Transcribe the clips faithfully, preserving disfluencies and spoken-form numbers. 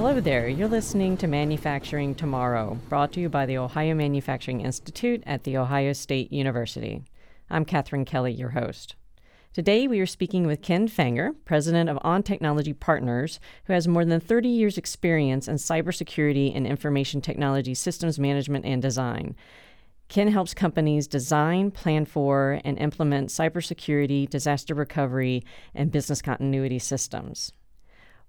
Hello there, you're listening to Manufacturing Tomorrow, brought to you by the Ohio Manufacturing Institute at The Ohio State University. I'm Katherine Kelly, your host. Today we are speaking with Ken Fanger, president of On Technology Partners, who has more than thirty years experience in cybersecurity and information technology systems management and design. Ken helps companies design, plan for, and implement cybersecurity, disaster recovery, and business continuity systems.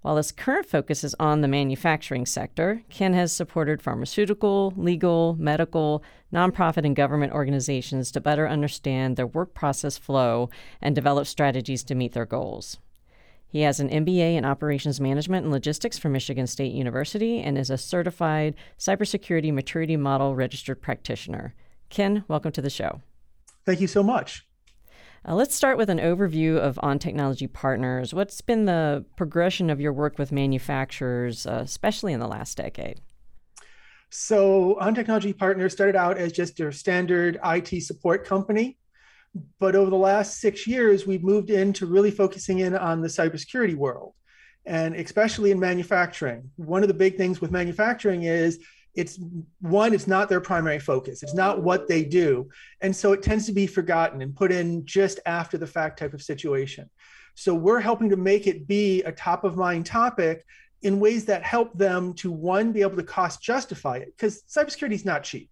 While his current focus is on the manufacturing sector, Ken has supported pharmaceutical, legal, medical, nonprofit, and government organizations to better understand their work process flow and develop strategies to meet their goals. He has an M B A in Operations Management and Logistics from Michigan State University and is a certified Cybersecurity Maturity Model Registered Practitioner. Ken, welcome to the show. Thank you so much. Uh, let's start with an overview of On Technology Partners. What's been the progression of your work with manufacturers, uh, especially in the last decade? So On Technology Partners started out as just your standard I T support company. But over the last six years, we've moved into really focusing in on the cybersecurity world, and especially in manufacturing. One of the big things with manufacturing is It's one, it's not their primary focus. It's not what they do. And so it tends to be forgotten and put in just after the fact type of situation. So we're helping to make it be a top of mind topic in ways that help them to, one, be able to cost justify it, because cybersecurity is not cheap.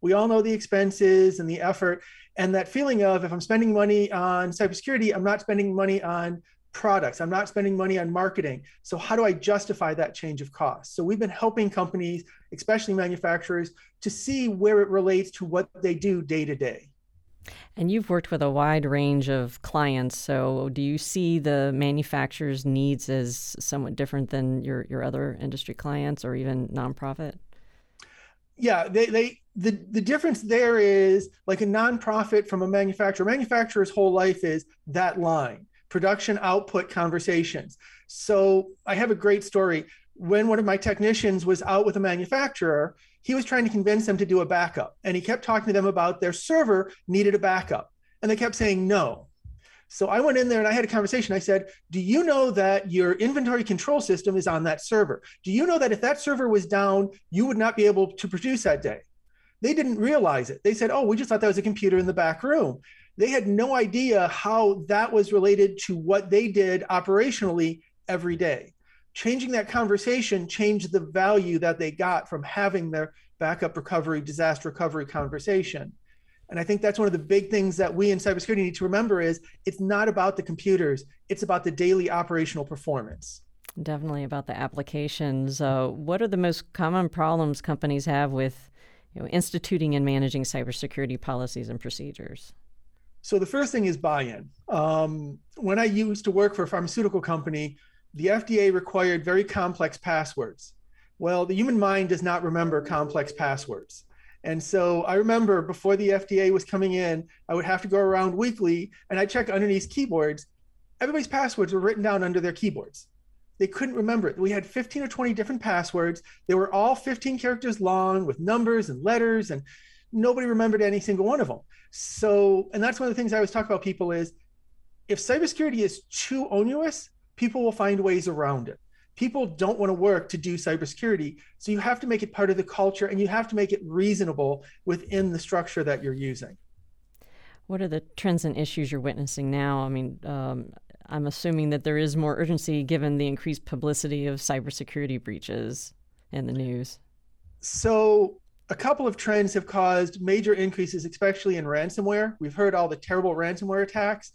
We all know the expenses and the effort and that feeling of, if I'm spending money on cybersecurity, I'm not spending money on products. I'm not spending money on marketing. So how do I justify that change of cost? So we've been helping companies, especially manufacturers, to see where it relates to what they do day to day. And you've worked with a wide range of clients. So do you see the manufacturer's needs as somewhat different than your, your other industry clients or even nonprofit? Yeah, they, they the, the difference there is, like a nonprofit from a manufacturer, manufacturer's whole life is that line. Production output conversations. So I have a great story. When one of my technicians was out with a manufacturer, he was trying to convince them to do a backup. And he kept talking to them about their server needed a backup. And they kept saying no. So I went in there and I had a conversation. I said, do you know that your inventory control system is on that server? Do you know that if that server was down, you would not be able to produce that day? They didn't realize it. They said, oh, we just thought that was a computer in the back room. They had no idea how that was related to what they did operationally every day. Changing that conversation changed the value that they got from having their backup recovery, disaster recovery conversation. And I think that's one of the big things that we in cybersecurity need to remember is it's not about the computers, it's about the daily operational performance. Definitely about the applications. Uh, what are the most common problems companies have with, you know, instituting and managing cybersecurity policies and procedures? So the first thing is buy-in. Um, when I used to work for a pharmaceutical company, the F D A required very complex passwords. Well, the human mind does not remember complex passwords. And so I remember before the F D A was coming in, I would have to go around weekly and I check underneath keyboards. Everybody's passwords were written down under their keyboards. They couldn't remember it. We had fifteen or twenty different passwords. They were all fifteen characters long with numbers and letters, and nobody remembered any single one of them. So, and that's one of the things I always talk about people is, if cybersecurity is too onerous, people will find ways around it. People don't want to work to do cybersecurity. So you have to make it part of the culture and you have to make it reasonable within the structure that you're using. What are the trends and issues you're witnessing now? I mean, um, I'm assuming that there is more urgency given the increased publicity of cybersecurity breaches in the news. So, a couple of trends have caused major increases, especially in ransomware. We've heard all the terrible ransomware attacks.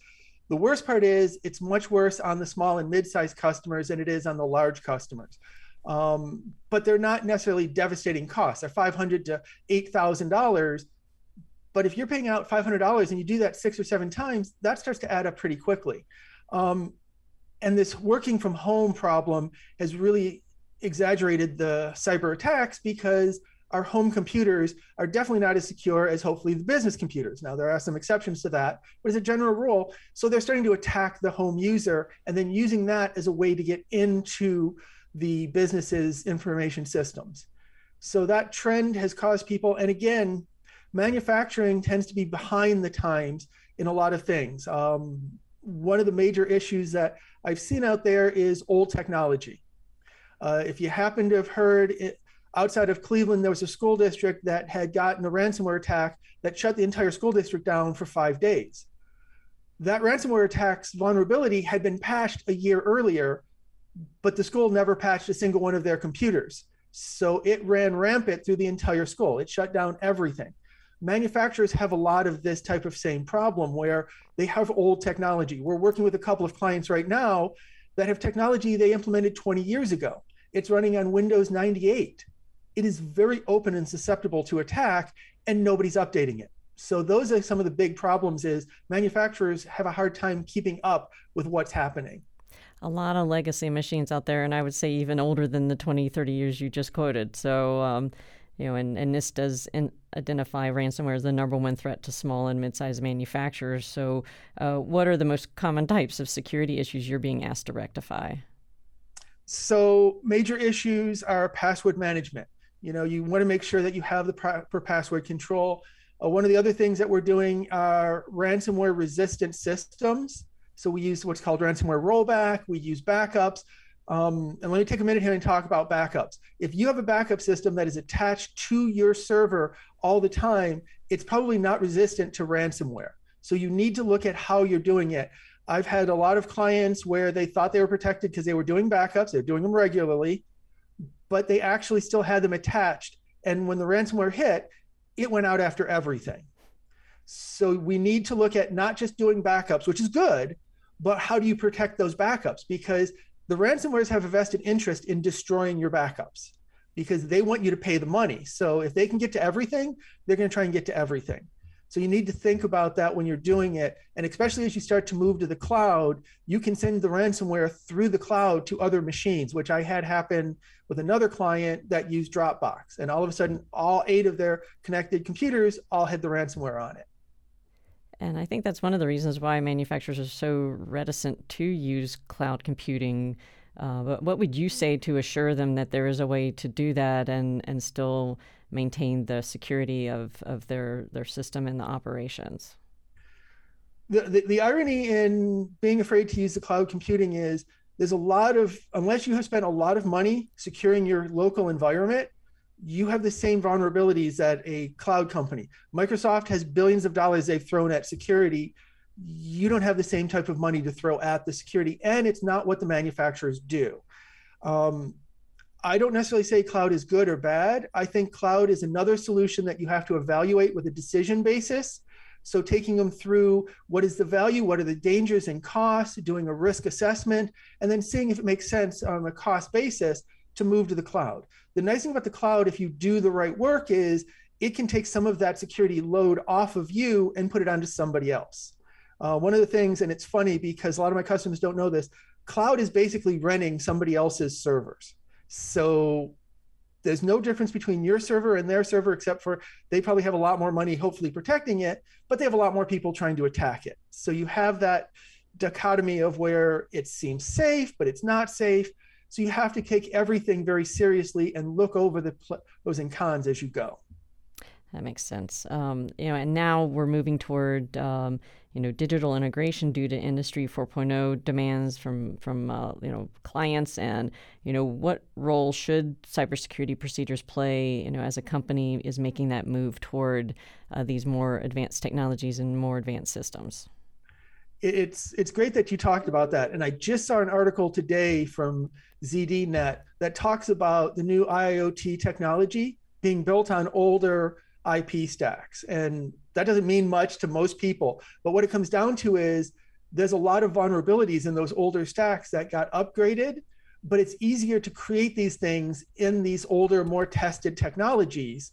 The worst part is it's much worse on the small and mid-sized customers than it is on the large customers. Um, but they're not necessarily devastating costs. They're five hundred dollars to eight thousand dollars. But if you're paying out five hundred dollars and you do that six or seven times, that starts to add up pretty quickly. Um, and this working from home problem has really exaggerated the cyber attacks because our home computers are definitely not as secure as hopefully the business computers. Now, there are some exceptions to that, but as a general rule, so they're starting to attack the home user and then using that as a way to get into the business's information systems. So that trend has caused people, and again, manufacturing tends to be behind the times in a lot of things. Um, one of the major issues that I've seen out there is old technology. Uh, if you happen to have heard, it, outside of Cleveland, there was a school district that had gotten a ransomware attack that shut the entire school district down for five days. That ransomware attack's vulnerability had been patched a year earlier, but the school never patched a single one of their computers. So it ran rampant through the entire school. It shut down everything. Manufacturers have a lot of this type of same problem where they have old technology. We're working with a couple of clients right now that have technology they implemented twenty years ago. It's running on Windows ninety-eight. It is very open and susceptible to attack, and nobody's updating it. So those are some of the big problems, is manufacturers have a hard time keeping up with what's happening. A lot of legacy machines out there, and I would say even older than the twenty, thirty years you just quoted. So, um, you know, and, and NIST does in, identify ransomware as the number one threat to small and mid-sized manufacturers. So uh, what are the most common types of security issues you're being asked to rectify? So major issues are password management. You know, you want to make sure that you have the proper password control. Uh, one of the other things that we're doing are ransomware resistant systems. So we use what's called ransomware rollback, we use backups. Um, and let me take a minute here and talk about backups. If you have a backup system that is attached to your server all the time, it's probably not resistant to ransomware. So you need to look at how you're doing it. I've had a lot of clients where they thought they were protected because they were doing backups, they're doing them regularly, but they actually still had them attached. And when the ransomware hit, it went out after everything. So we need to look at not just doing backups, which is good, but how do you protect those backups? Because the ransomwares have a vested interest in destroying your backups because they want you to pay the money. So if they can get to everything, they're going to try and get to everything. So you need to think about that when you're doing it. And especially as you start to move to the cloud, you can send the ransomware through the cloud to other machines, which I had happen with another client that used Dropbox. And all of a sudden, all eight of their connected computers all had the ransomware on it. And I think that's one of the reasons why manufacturers are so reticent to use cloud computing. Uh, but what would you say to assure them that there is a way to do that and, and still maintain the security of, of their, their system and the operations? The, the, the irony in being afraid to use the cloud computing is there's a lot of, unless you have spent a lot of money securing your local environment, you have the same vulnerabilities that a cloud company. Microsoft has billions of dollars they've thrown at security. You don't have the same type of money to throw at the security, and it's not what the manufacturers do. Um, I don't necessarily say cloud is good or bad. I think cloud is another solution that you have to evaluate with a decision basis. So taking them through what is the value, what are the dangers and costs, doing a risk assessment, and then seeing if it makes sense on a cost basis to move to the cloud. The nice thing about the cloud, if you do the right work, is it can take some of that security load off of you and put it onto somebody else. Uh, one of the things, and it's funny because a lot of my customers don't know this, cloud is basically renting somebody else's servers. So there's no difference between your server and their server, except for they probably have a lot more money hopefully protecting it, but they have a lot more people trying to attack it. So you have that dichotomy of where it seems safe, but it's not safe. So you have to take everything very seriously and look over the pros and cons as you go. That makes sense. Um, you know, and now we're moving toward, um, you know, digital integration due to Industry four point oh demands from from uh, you know clients. And you know, what role should cybersecurity procedures play? You know, as a company is making that move toward uh, these more advanced technologies and more advanced systems. It's it's great that you talked about that. And I just saw an article today from Z D Net that talks about the new IoT technology being built on older I P stacks. And that doesn't mean much to most people, but what it comes down to is there's a lot of vulnerabilities in those older stacks that got upgraded, but it's easier to create these things in these older, more tested technologies.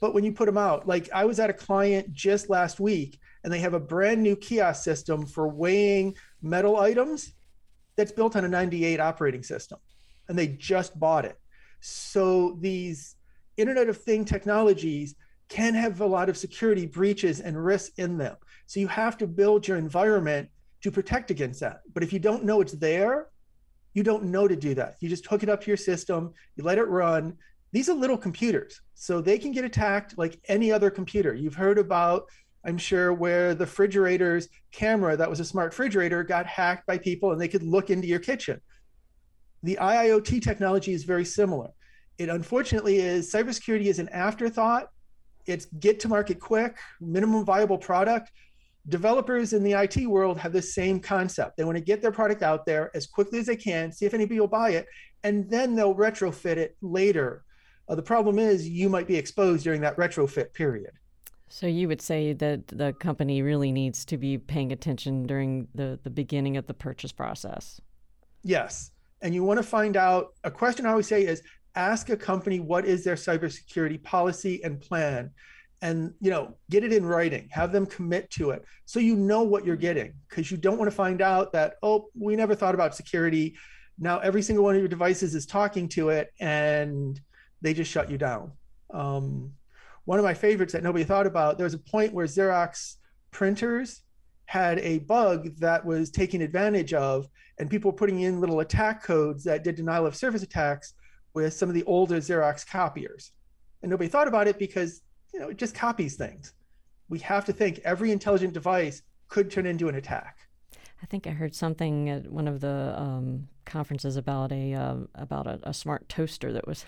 But when you put them out, like I was at a client just last week, and they have a brand new kiosk system for weighing metal items that's built on a ninety-eight operating system, and they just bought it. So these Internet of Thing technologies can have a lot of security breaches and risks in them. So you have to build your environment to protect against that. But if you don't know it's there, you don't know to do that. You just hook it up to your system, you let it run. These are little computers, so they can get attacked like any other computer. You've heard about, I'm sure, where the refrigerator's camera that was a smart refrigerator got hacked by people and they could look into your kitchen. The I I O T technology is very similar. It unfortunately is, cybersecurity is an afterthought. It's get to market quick, minimum viable product. Developers in the I T world have the same concept. They want to get their product out there as quickly as they can, see if anybody will buy it, and then they'll retrofit it later. Uh, the problem is you might be exposed during that retrofit period. So you would say that the company really needs to be paying attention during the, the beginning of the purchase process. Yes. And you want to find out, a question I always say is, ask a company what is their cybersecurity policy and plan, and you know, get it in writing, have them commit to it so you know what you're getting, because you don't want to find out that, oh, we never thought about security. Now every single one of your devices is talking to it and they just shut you down. Um, one of my favorites that nobody thought about, there was a point where Xerox printers had a bug that was taken advantage of, and people were putting in little attack codes that did denial of service attacks with some of the older Xerox copiers. And nobody thought about it because, you know, it just copies things. We have to think every intelligent device could turn into an attack. I think I heard something at one of the um, conferences about a uh, about a, a smart toaster that was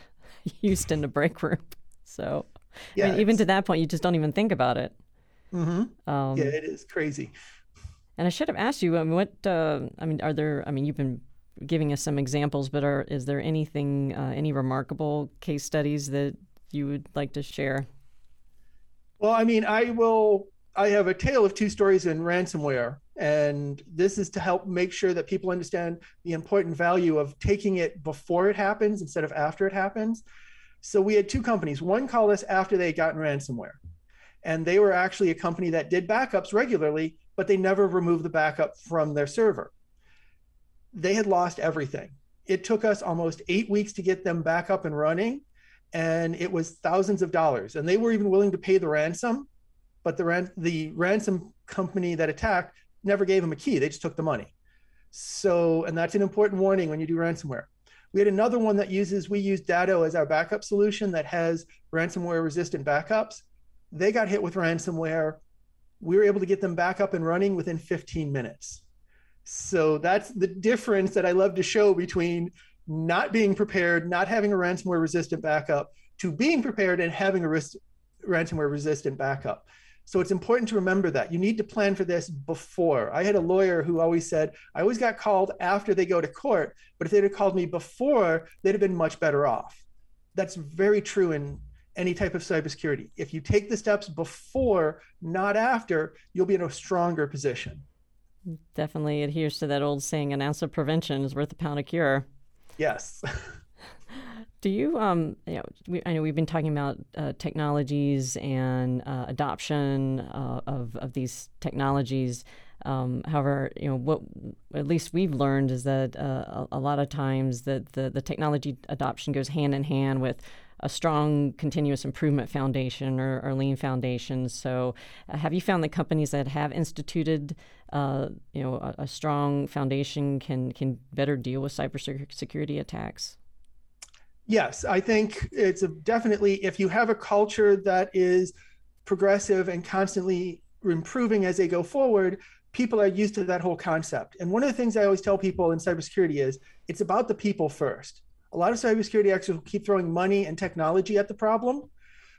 used in the break room. So yeah, I mean, even to that point, you just don't even think about it. Mm-hmm. Um, yeah, it is crazy. And I should have asked you, I mean, what, uh, I mean, are there, I mean, you've been giving us some examples, but are, is there anything, uh, any remarkable case studies that you would like to share? Well, I mean, I will, I have a tale of two stories in ransomware, and this is to help make sure that people understand the important value of taking it before it happens instead of after it happens. So we had two companies. One called us after they had gotten ransomware, and they were actually a company that did backups regularly, but they never removed the backup from their server. They had lost everything. It took us almost eight weeks to get them back up and running, and it was thousands of dollars. And they were even willing to pay the ransom, but the ran- the ransom company that attacked never gave them a key. They just took the money. So, and that's an important warning when you do ransomware. We had another one that uses, we use Datto as our backup solution that has ransomware resistant backups. They got hit with ransomware. We were able to get them back up and running within fifteen minutes. So that's the difference that I love to show between not being prepared, not having a ransomware resistant backup, to being prepared and having a ris- ransomware resistant backup. So it's important to remember that. You need to plan for this before. I had a lawyer who always said, I always got called after they go to court, but if they'd have called me before, they'd have been much better off. That's very true in any type of cybersecurity. If you take the steps before, not after, you'll be in a stronger position. Definitely adheres to that old saying, an ounce of prevention is worth a pound of cure. Yes. Do you, um, you know, we, I know we've been talking about uh, technologies and uh, adoption uh, of of these technologies. Um, however, you know, what at least we've learned is that uh, a, a lot of times that the, the technology adoption goes hand in hand with a strong continuous improvement foundation or, or lean foundation. So uh, have you found that companies that have instituted uh, you know, a, a strong foundation can, can better deal with cybersecurity attacks? Yes, I think it's a, definitely, if you have a culture that is progressive and constantly improving as they go forward, people are used to that whole concept. And one of the things I always tell people in cybersecurity is it's about the people first. A lot of cybersecurity experts keep throwing money and technology at the problem,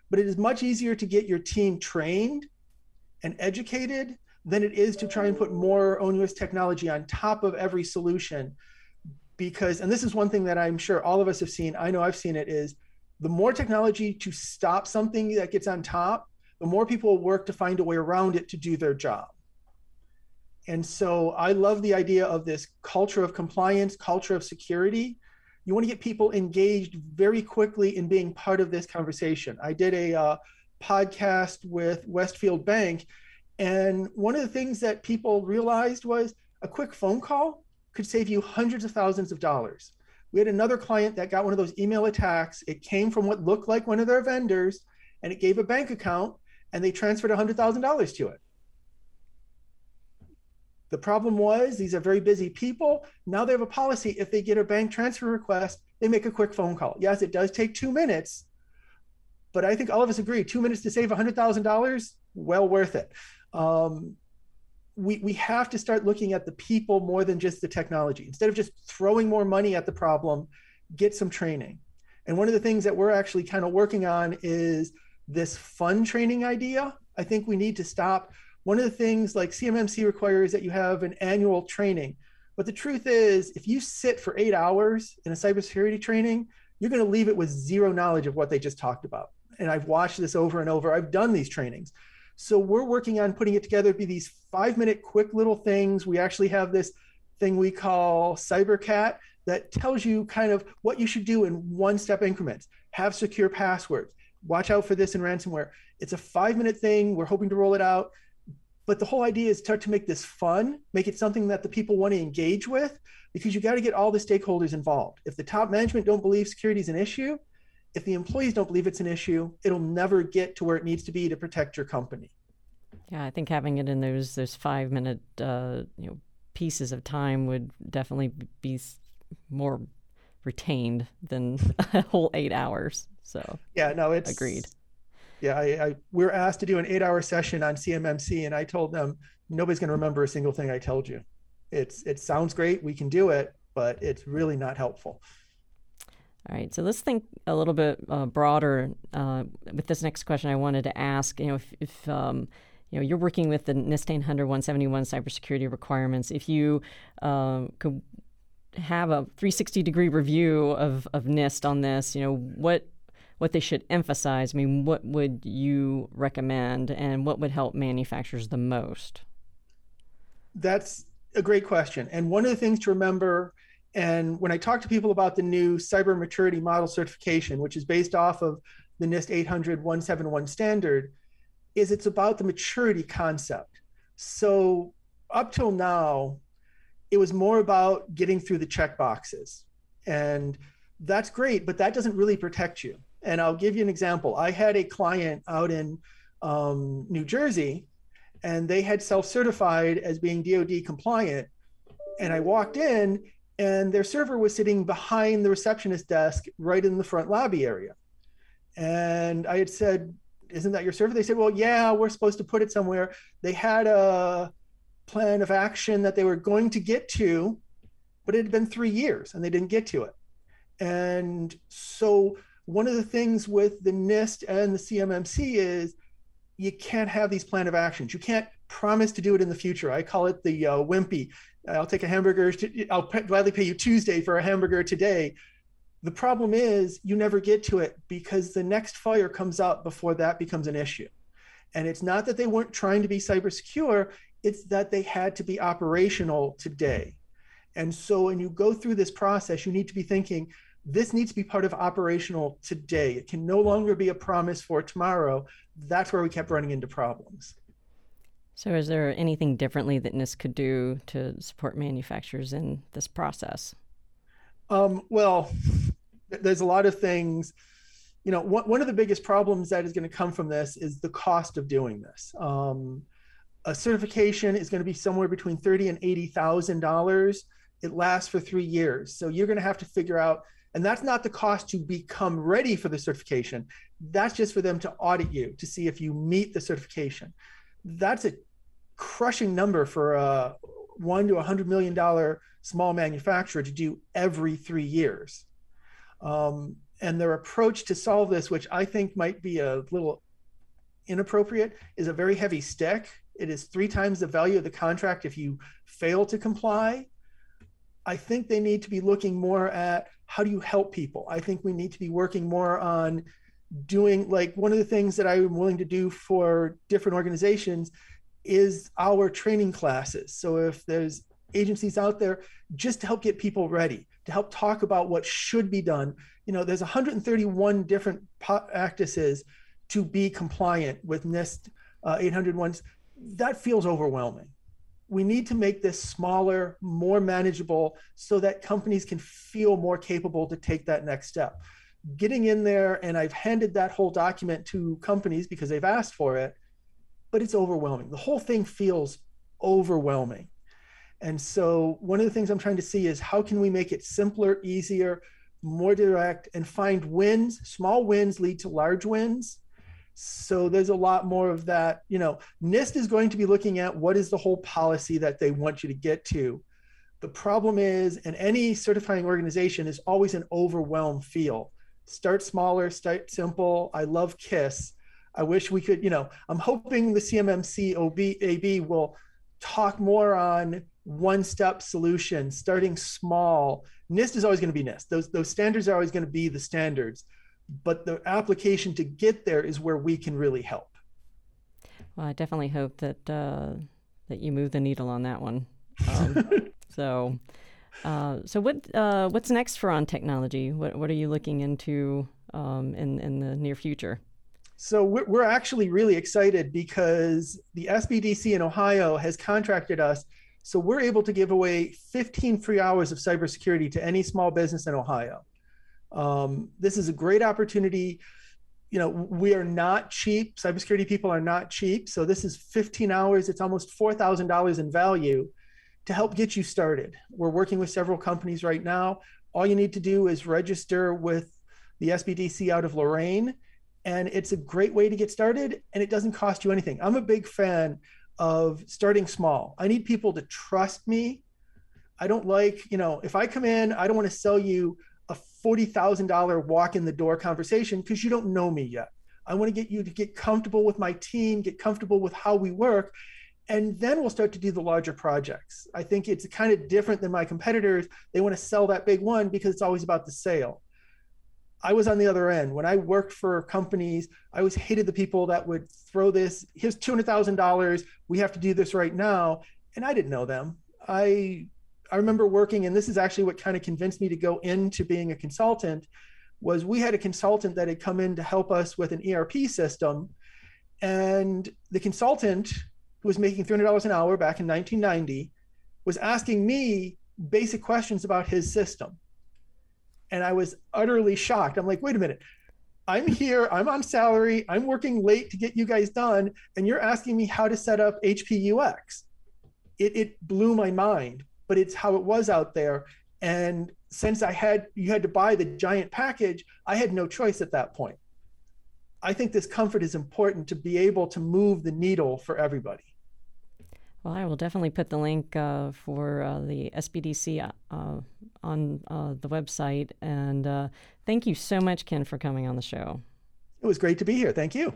but it is much easier to get your team trained and educated than it is to try and put more onerous technology on top of every solution. Because, and this is one thing that I'm sure all of us have seen, I know I've seen it, is the more technology to stop something that gets on top, the more people work to find a way around it to do their job. And so I love the idea of this culture of compliance, culture of security. You want to get people engaged very quickly in being part of this conversation. I did a uh, podcast with Westfield Bank, and one of the things that people realized was a quick phone call could save you hundreds of thousands of dollars. We had another client that got one of those email attacks. It came from what looked like one of their vendors, and it gave a bank account, and they transferred one hundred thousand dollars to it. The problem was, these are very busy people. Now they have a policy, if they get a bank transfer request, they make a quick phone call. Yes, it does take two minutes, but I think all of us agree, two minutes to save one hundred thousand dollars, well worth it. Um, we, we have to start looking at the people more than just the technology. Instead of just throwing more money at the problem, get some training. And one of the things that we're actually kind of working on is this fun training idea. I think we need to stop. One of the things like C M M C requires that you have an annual training. But the truth is, if you sit for eight hours in a cybersecurity training, you're going to leave it with zero knowledge of what they just talked about. And I've watched this over and over. I've done these trainings. So we're working on putting it together to be these five minute quick little things. We actually have this thing we call CyberCat that tells you kind of what you should do in one step increments. Have secure passwords. Watch out for this in ransomware. It's a five minute thing. We're hoping to roll it out. But the whole idea is start to make this fun, make it something that the people want to engage with, because you got to get all the stakeholders involved. If the top management don't believe security is an issue, if the employees don't believe it's an issue, it'll never get to where it needs to be to protect your company. Yeah, I think having it in those those five minute uh, you know pieces of time would definitely be more retained than a whole eight hours. So yeah, no, it's agreed. Yeah, I, I we were asked to do an eight hour session on C M M C, and I told them nobody's going to remember a single thing I told you. It's it sounds great, we can do it, but it's really not helpful. All right, so let's think a little bit uh, broader uh, with this next question. I wanted to ask, you know, if, if um, you know, you're working with the NIST eight hundred dash one seventy-one cybersecurity requirements, if you uh, could have a three sixty degree review of, of NIST on this, you know, what what they should emphasize. I mean, what would you recommend, and what would help manufacturers the most? That's a great question. And one of the things to remember. And when I talk to people about the new Cyber Maturity Model Certification, which is based off of the NIST eight hundred dash one seventy-one standard, is it's about the maturity concept. So up till now, it was more about getting through the check boxes. And that's great, but that doesn't really protect you. And I'll give you an example. I had a client out in um, New Jersey, and they had self-certified as being D O D compliant. And I walked in, and their server was sitting behind the receptionist desk right in the front lobby area. And I had said, isn't that your server? They said, well, yeah, we're supposed to put it somewhere. They had a plan of action that they were going to get to, but it had been three years and they didn't get to it. And so one of the things with the NIST and the C M M C is you can't have these plan of actions. You can't promise to do it in the future. I call it the uh, wimpy. I'll take a hamburger, to, I'll p- gladly pay you Tuesday for a hamburger today. The problem is you never get to it because the next fire comes up before that becomes an issue. And it's not that they weren't trying to be cyber secure, it's that they had to be operational today. And so when you go through this process, you need to be thinking, this needs to be part of operational today. It can no longer be a promise for tomorrow. That's where we kept running into problems. So is there anything differently that NIST could do to support manufacturers in this process? Um, well, there's a lot of things. You know, one, one of the biggest problems that is going to come from this is the cost of doing this. Um, a certification is going to be somewhere between thirty thousand dollars and eighty thousand dollars. It lasts for three years. So you're going to have to figure out, and that's not the cost to become ready for the certification. That's just for them to audit you to see if you meet the certification. That's a crushing number for a one to one hundred million dollars small manufacturer to do every three years. Um, and their approach to solve this, which I think might be a little inappropriate, is a very heavy stick. It is three times the value of the contract if you fail to comply. I think they need to be looking more at how do you help people? I think we need to be working more on doing, like, one of the things that I'm willing to do for different organizations is our training classes. So if there's agencies out there, just to help get people ready, to help talk about what should be done. You know, there's one hundred thirty-one different practices to be compliant with NIST uh, eight hundred dash one. That feels overwhelming. We need to make this smaller, more manageable so that companies can feel more capable to take that next step. Getting in there, and I've handed that whole document to companies because they've asked for it, but it's overwhelming. The whole thing feels overwhelming. And so one of the things I'm trying to see is how can we make it simpler, easier, more direct, and find wins. Small wins lead to large wins. So there's a lot more of that. You know, NIST is going to be looking at what is the whole policy that they want you to get to. The problem is, and any certifying organization is always an overwhelm feel. Start smaller, start simple. I love KISS. I wish we could, you know, I'm hoping the C M M C O B A B will talk more on one-step solution, starting small. NIST is always going to be NIST. Those, those standards are always going to be the standards, but the application to get there is where we can really help. Well, I definitely hope that, uh, that you move the needle on that one. Um, so, uh, so what, uh, what's next for On Technology? What, what are you looking into um, in, in the near future? So we're actually really excited because the S B D C in Ohio has contracted us. So we're able to give away fifteen free hours of cybersecurity to any small business in Ohio. Um, this is a great opportunity. You know, we are not cheap. Cybersecurity people are not cheap. So this is fifteen hours. It's almost four thousand dollars in value to help get you started. We're working with several companies right now. All you need to do is register with the S B D C out of Lorraine. And it's a great way to get started, and it doesn't cost you anything. I'm a big fan of starting small. I need people to trust me. I don't like, you know, if I come in, I don't want to sell you a forty thousand dollars walk in the door conversation because you don't know me yet. I want to get you to get comfortable with my team, get comfortable with how we work, and then we'll start to do the larger projects. I think it's kind of different than my competitors. They want to sell that big one because it's always about the sale. I was on the other end. When I worked for companies, I always hated the people that would throw this, here's two hundred thousand dollars, we have to do this right now. And I didn't know them. I I remember working, and this is actually what kind of convinced me to go into being a consultant, was we had a consultant that had come in to help us with an E R P system. And the consultant, who was making three hundred dollars an hour back in nineteen ninety, was asking me basic questions about his system. And I was utterly shocked. I'm like, wait a minute, I'm here, I'm on salary, I'm working late to get you guys done, and you're asking me how to set up H P U X. It, it blew my mind, but it's how it was out there. And since I had, you had to buy the giant package, I had no choice at that point. I think this comfort is important to be able to move the needle for everybody. Well, I will definitely put the link uh, for uh, the S B D C uh, on uh, the website. And uh, thank you so much, Ken, for coming on the show. It was great to be here. Thank you.